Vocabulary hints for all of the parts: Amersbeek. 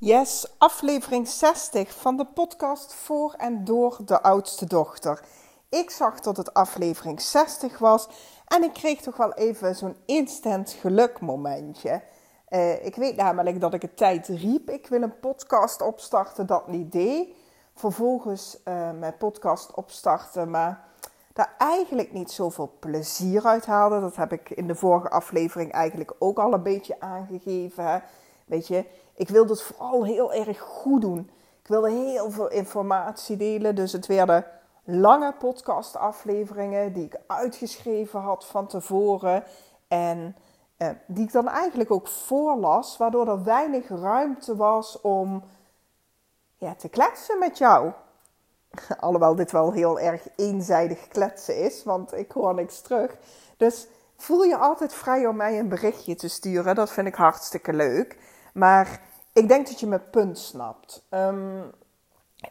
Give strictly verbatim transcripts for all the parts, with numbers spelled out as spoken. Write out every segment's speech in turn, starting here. Yes, aflevering zestig van de podcast Voor en Door de Oudste Dochter. Ik zag dat het aflevering zestig was en ik kreeg toch wel even zo'n instant gelukmomentje. Uh, ik weet namelijk dat ik het tijd riep. Ik wil een podcast opstarten, dat niet deed. Vervolgens uh, mijn podcast opstarten, maar daar eigenlijk niet zoveel plezier uit haalde. Dat heb ik in de vorige aflevering eigenlijk ook al een beetje aangegeven. Weet je, ik wilde het vooral heel erg goed doen. Ik wilde heel veel informatie delen. Dus het werden lange podcastafleveringen die ik uitgeschreven had van tevoren. En eh, die ik dan eigenlijk ook voorlas. Waardoor er weinig ruimte was om ja, te kletsen met jou. Alhoewel dit wel heel erg eenzijdig kletsen is. Want ik hoor niks terug. Dus voel je altijd vrij om mij een berichtje te sturen. Dat vind ik hartstikke leuk. Maar ik denk dat je mijn punt snapt. Um,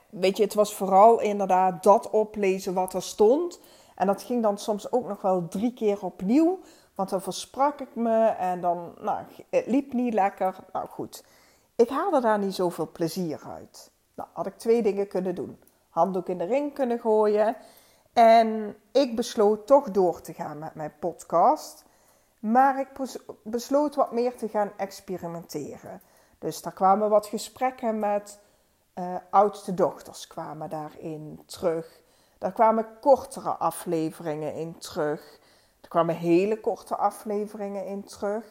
weet je, het was vooral inderdaad dat oplezen wat er stond. En dat ging dan soms ook nog wel drie keer opnieuw. Want dan versprak ik me en dan, nou, het liep niet lekker. Nou goed, ik haalde daar niet zoveel plezier uit. Nou, had ik twee dingen kunnen doen. Handdoek in de ring kunnen gooien. En ik besloot toch door te gaan met mijn podcast. Maar ik besloot wat meer te gaan experimenteren. Dus daar kwamen wat gesprekken met uh, oudste dochters kwamen daarin terug. Daar kwamen kortere afleveringen in terug. Er kwamen hele korte afleveringen in terug.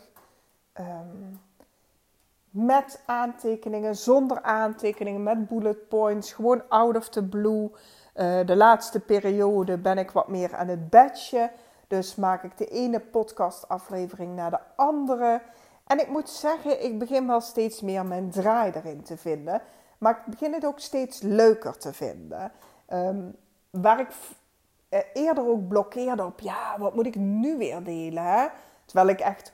Um, met aantekeningen, zonder aantekeningen, met bullet points. Gewoon out of the blue. Uh, de laatste periode ben ik wat meer aan het batchen. Dus maak ik de ene podcastaflevering naar de andere. En ik moet zeggen, ik begin wel steeds meer mijn draai erin te vinden. Maar ik begin het ook steeds leuker te vinden. Um, waar ik eerder ook blokkeerde op, ja, wat moet ik nu weer delen? Hè? Terwijl ik echt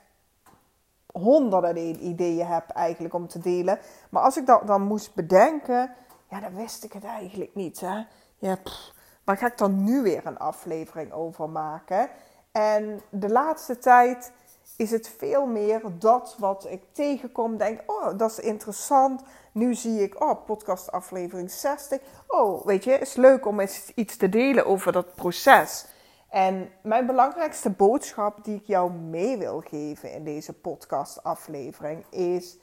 honderden ideeën heb eigenlijk om te delen. Maar als ik dat dan moest bedenken, ja, dan wist ik het eigenlijk niet. Hè? Ja, pff. Maar ga ik dan nu weer een aflevering over maken? En de laatste tijd is het veel meer dat wat ik tegenkom. Denk, oh, dat is interessant. Nu zie ik, oh, podcast aflevering zestig. Oh, weet je, het is leuk om eens iets te delen over dat proces. En mijn belangrijkste boodschap die ik jou mee wil geven in deze podcast aflevering is: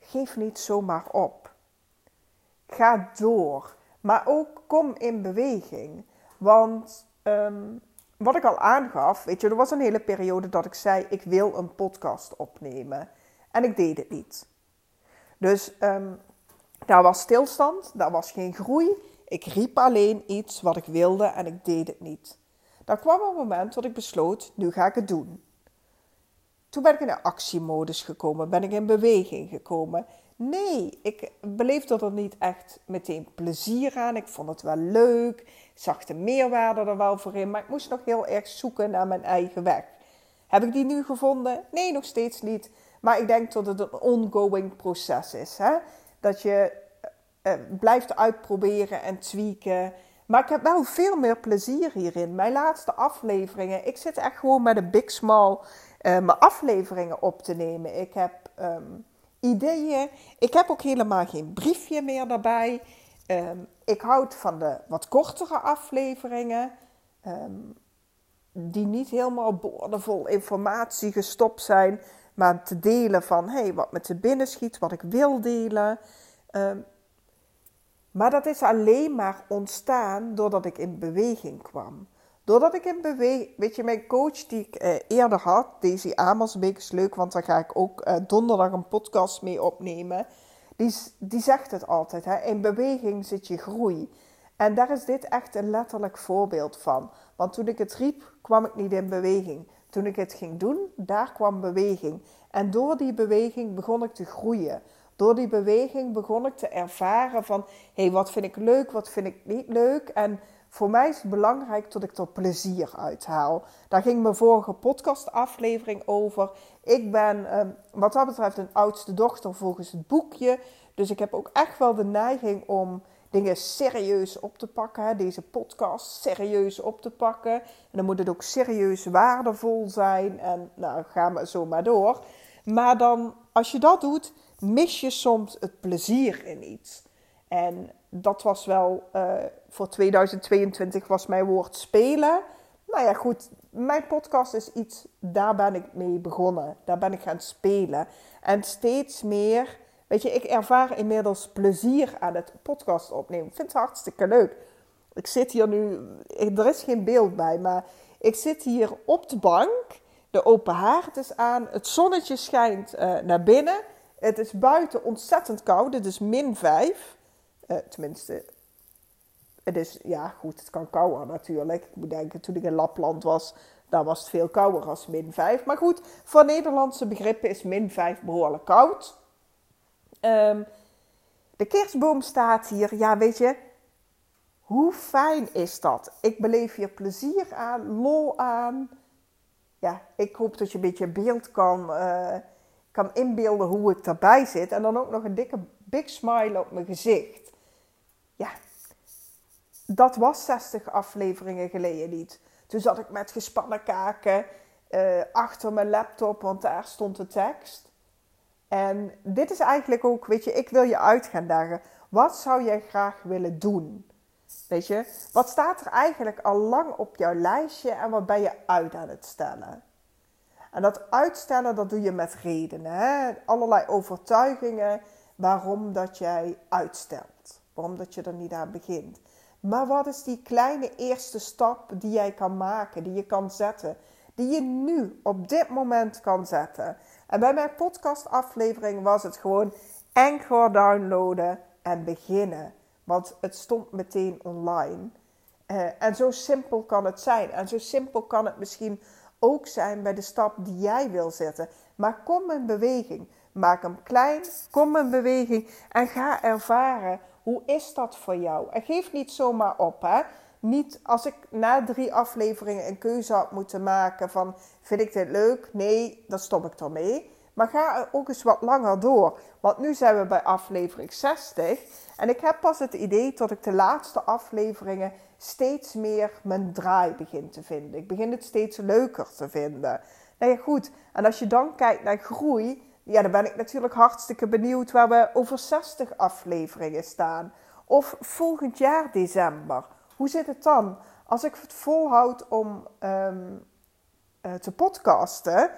geef niet zomaar op. Ga door. Maar ook kom in beweging. Want um, wat ik al aangaf, weet je, er was een hele periode dat ik zei, ik wil een podcast opnemen. En ik deed het niet. Dus um, daar was stilstand, daar was geen groei. Ik riep alleen iets wat ik wilde en ik deed het niet. Dan kwam een moment dat ik besloot, nu ga ik het doen. Toen ben ik in de actiemodus gekomen, ben ik in beweging gekomen. Nee, ik beleefde er niet echt meteen plezier aan. Ik vond het wel leuk. Ik zag de meerwaarde er wel voor in. Maar ik moest nog heel erg zoeken naar mijn eigen weg. Heb ik die nu gevonden? Nee, nog steeds niet. Maar ik denk dat het een ongoing proces is. Hè? Dat je eh, blijft uitproberen en tweaken. Maar ik heb wel veel meer plezier hierin. Mijn laatste afleveringen. Ik zit echt gewoon met een big small eh, mijn afleveringen op te nemen. Ik heb... Um, ideeën. Ik heb ook helemaal geen briefje meer daarbij. Um, ik houd van de wat kortere afleveringen. Um, die niet helemaal boordevol informatie gestopt zijn. Maar te delen van hey, wat me te binnen schiet, wat ik wil delen. Um, maar dat is alleen maar ontstaan doordat ik in beweging kwam. Doordat ik in beweging... Weet je, mijn coach die ik eh, eerder had, Daisy Amersbeek, is leuk, want daar ga ik ook eh, donderdag een podcast mee opnemen. Die, die zegt het altijd, hè? In beweging zit je groei. En daar is dit echt een letterlijk voorbeeld van. Want toen ik het riep, kwam ik niet in beweging. Toen ik het ging doen, daar kwam beweging. En door die beweging begon ik te groeien. Door die beweging begon ik te ervaren van... Hé, hey, wat vind ik leuk, wat vind ik niet leuk? En... Voor mij is het belangrijk dat ik er plezier uit haal. Daar ging mijn vorige podcastaflevering over. Ik ben wat dat betreft een oudste dochter volgens het boekje. Dus ik heb ook echt wel de neiging om dingen serieus op te pakken. Deze podcast serieus op te pakken. En dan moet het ook serieus waardevol zijn. En nou, ga maar zo maar door. Maar dan, als je dat doet, mis je soms het plezier in iets. En dat was wel, uh, voor tweeduizend tweeëntwintig was mijn woord spelen. Nou ja, goed, mijn podcast is iets, daar ben ik mee begonnen. Daar ben ik gaan spelen. En steeds meer, weet je, ik ervaar inmiddels plezier aan het podcast opnemen. Ik vind het hartstikke leuk. Ik zit hier nu, er is geen beeld bij, maar ik zit hier op de bank. De open haard is aan, het zonnetje schijnt uh, naar binnen. Het is buiten ontzettend koud, het is min vijf. Uh, tenminste, het is, ja goed, het kan kouder natuurlijk. Ik moet denken, toen ik in Lapland was, daar was het veel kouder als min vijf. Maar goed, voor Nederlandse begrippen is min vijf behoorlijk koud. Um, de kerstboom staat hier, ja weet je, hoe fijn is dat? Ik beleef hier plezier aan, lol aan. Ja, ik hoop dat je een beetje beeld kan, uh, kan inbeelden hoe ik daarbij zit. En dan ook nog een dikke big smile op mijn gezicht. Ja, dat was zestig afleveringen geleden niet. Toen zat ik met gespannen kaken uh, achter mijn laptop, want daar stond de tekst. En dit is eigenlijk ook, weet je, ik wil je uit gaan dagen. Wat zou jij graag willen doen? Weet je, wat staat er eigenlijk al lang op jouw lijstje en wat ben je uit aan het stellen? En dat uitstellen, dat doe je met redenen, hè? Allerlei overtuigingen waarom dat jij uitstelt. Waarom dat je er niet aan begint. Maar wat is die kleine eerste stap die jij kan maken, die je kan zetten? Die je nu, op dit moment kan zetten. En bij mijn podcastaflevering was het gewoon Anchor downloaden en beginnen. Want het stond meteen online. Uh, en zo simpel kan het zijn. En zo simpel kan het misschien ook zijn bij de stap die jij wil zetten. Maar kom in beweging. Maak hem klein. Kom in beweging. En ga ervaren. Hoe is dat voor jou? En geef niet zomaar op. Hè? Niet als ik na drie afleveringen een keuze had moeten maken. Van vind ik dit leuk? Nee, dan stop ik ermee. Maar ga ook eens wat langer door. Want nu zijn we bij aflevering zestig. En ik heb pas het idee dat ik de laatste afleveringen steeds meer mijn draai begin te vinden. Ik begin het steeds leuker te vinden. Nou ja, goed. En als je dan kijkt naar groei. Ja, dan ben ik natuurlijk hartstikke benieuwd waar we over zestig afleveringen staan. Of volgend jaar december. Hoe zit het dan? Als ik het volhoud om um, uh, te podcasten.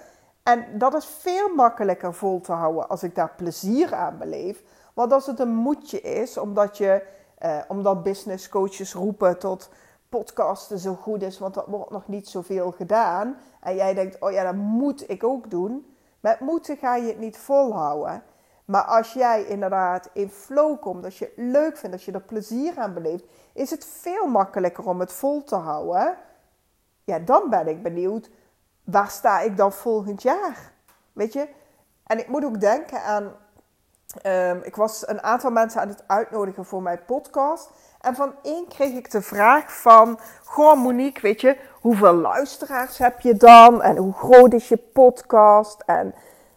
En dat is veel makkelijker vol te houden als ik daar plezier aan beleef. Want als het een moedje is, omdat, je, eh, omdat businesscoaches roepen tot podcasten zo goed is, want dat wordt nog niet zoveel gedaan. En jij denkt, oh ja, dat moet ik ook doen. Met moeten ga je het niet volhouden. Maar als jij inderdaad in flow komt, dat je het leuk vindt, dat je er plezier aan beleeft, is het veel makkelijker om het vol te houden. Ja, dan ben ik benieuwd. Waar sta ik dan volgend jaar? Weet je? En ik moet ook denken aan... Um, ik was een aantal mensen aan het uitnodigen voor mijn podcast. En van één kreeg ik de vraag van... Goh Monique, weet je, hoeveel luisteraars heb je dan? En hoe groot is je podcast? En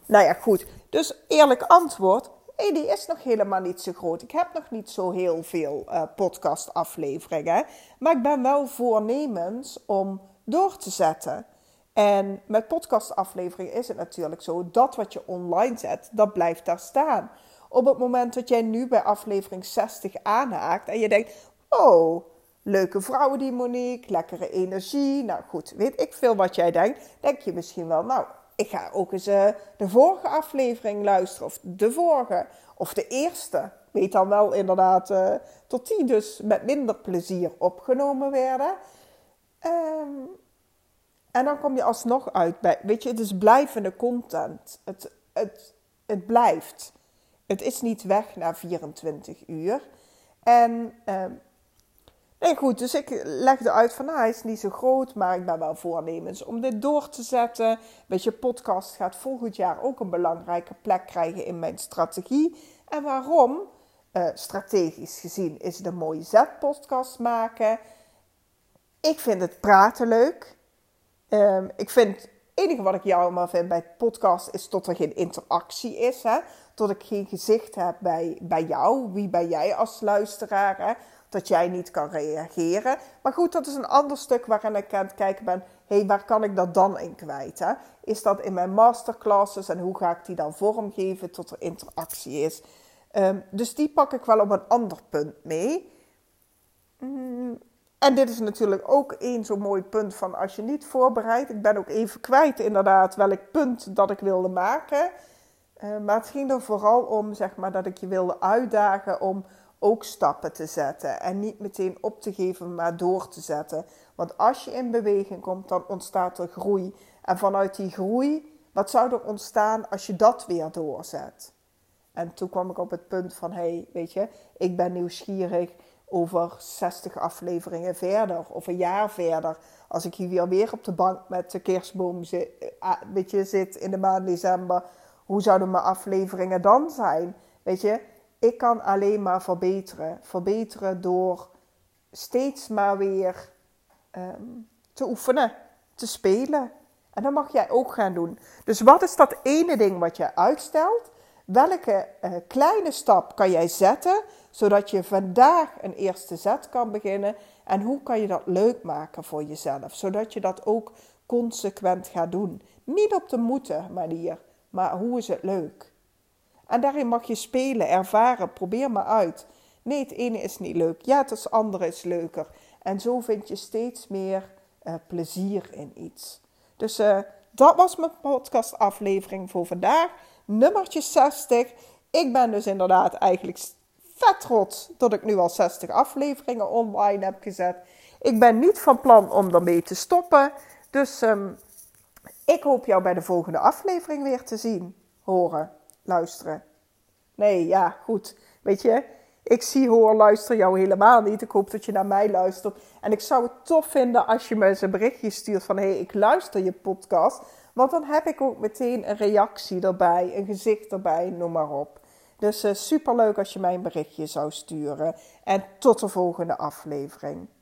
nou ja, goed. Dus eerlijk antwoord... Nee, die is nog helemaal niet zo groot. Ik heb nog niet zo heel veel uh, podcastafleveringen. Maar ik ben wel voornemens om door te zetten... En met podcastafleveringen is het natuurlijk zo, dat wat je online zet, dat blijft daar staan. Op het moment dat jij nu bij aflevering zestig aanhaakt en je denkt, oh, leuke vrouw die Monique, lekkere energie. Nou goed, weet ik veel wat jij denkt. Denk je misschien wel, nou, ik ga ook eens uh, de vorige aflevering luisteren of de vorige of de eerste. Weet dan wel inderdaad uh, tot die dus met minder plezier opgenomen werden. Ehm... Um, En dan kom je alsnog uit bij... Weet je, het is blijvende content. Het, het, het blijft. Het is niet weg na vierentwintig uur. En... Eh, nee, goed. Dus ik legde uit van... Nou, hij is niet zo groot, maar ik ben wel voornemens om dit door te zetten. Weet je, podcast gaat volgend jaar ook een belangrijke plek krijgen in mijn strategie. En waarom? Eh, strategisch gezien is het een mooie zetpodcast maken. Ik vind het praten leuk... Um, ik vind, het enige wat ik jammer vind bij podcast is dat er geen interactie is. Hè? Dat ik geen gezicht heb bij, bij jou. Wie ben jij als luisteraar? Hè? Dat jij niet kan reageren. Maar goed, dat is een ander stuk waarin ik aan het kijken ben. hey, waar kan ik dat dan in kwijt? Hè? Is dat in mijn masterclasses en hoe ga ik die dan vormgeven tot er interactie is? Um, dus die pak ik wel op een ander punt mee. Mm, en dit is natuurlijk ook één zo'n mooi punt van als je niet voorbereidt. Ik ben ook even kwijt inderdaad welk punt dat ik wilde maken. Uh, maar het ging er vooral om zeg maar, dat ik je wilde uitdagen om ook stappen te zetten. En niet meteen op te geven, maar door te zetten. Want als je in beweging komt, dan ontstaat er groei. En vanuit die groei, wat zou er ontstaan als je dat weer doorzet? En toen kwam ik op het punt van, hé, hey, weet je, ik ben nieuwsgierig over zestig afleveringen verder. Of een jaar verder. Als ik hier weer op de bank met de kerstboom zit, weet je, zit in de maand december. Hoe zouden mijn afleveringen dan zijn? Weet je, ik kan alleen maar verbeteren. Verbeteren door steeds maar weer um, te oefenen, te spelen. En dat mag jij ook gaan doen. Dus wat is dat ene ding wat je uitstelt? Welke uh, kleine stap kan jij zetten, zodat je vandaag een eerste zet kan beginnen? En hoe kan je dat leuk maken voor jezelf, zodat je dat ook consequent gaat doen? Niet op de moeten manier, maar hoe is het leuk? En daarin mag je spelen, ervaren, probeer maar uit. Nee, het ene is niet leuk. Ja, het andere is leuker. En zo vind je steeds meer uh, plezier in iets. Dus uh, dat was mijn podcastaflevering voor vandaag. Nummertje zestig. Ik ben dus inderdaad eigenlijk vet trots dat ik nu al zestig afleveringen online heb gezet. Ik ben niet van plan om daarmee te stoppen. Dus um, ik hoop jou bij de volgende aflevering weer te zien, horen, luisteren. Nee, ja, goed. Weet je, ik zie, hoor, luister jou helemaal niet. Ik hoop dat je naar mij luistert. En ik zou het tof vinden als je me eens een berichtje stuurt van... hé, hey, ik luister je podcast... Want dan heb ik ook meteen een reactie erbij, een gezicht erbij, noem maar op. Dus uh, superleuk als je mij een berichtje zou sturen. En tot de volgende aflevering.